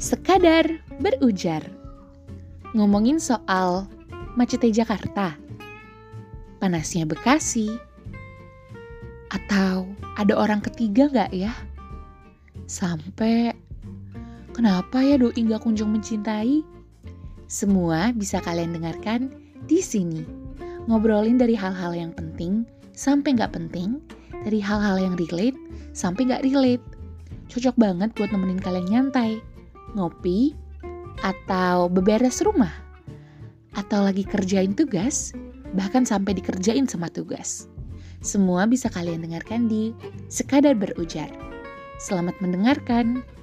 sekadar berujar. Ngomongin soal macetnya Jakarta, panasnya Bekasi, atau ada orang ketiga gak ya? Sampai kenapa ya doi gak kunjung mencintai? Semua bisa kalian dengarkan di sini. Ngobrolin dari hal-hal yang penting sampai gak penting, dari hal-hal yang relate sampai gak relate. Cocok banget buat nemenin kalian nyantai, ngopi, atau beberes rumah, atau lagi kerjain tugas, bahkan sampai dikerjain sama tugas. Semua bisa kalian dengarkan di Sekadar Berujar. Selamat mendengarkan.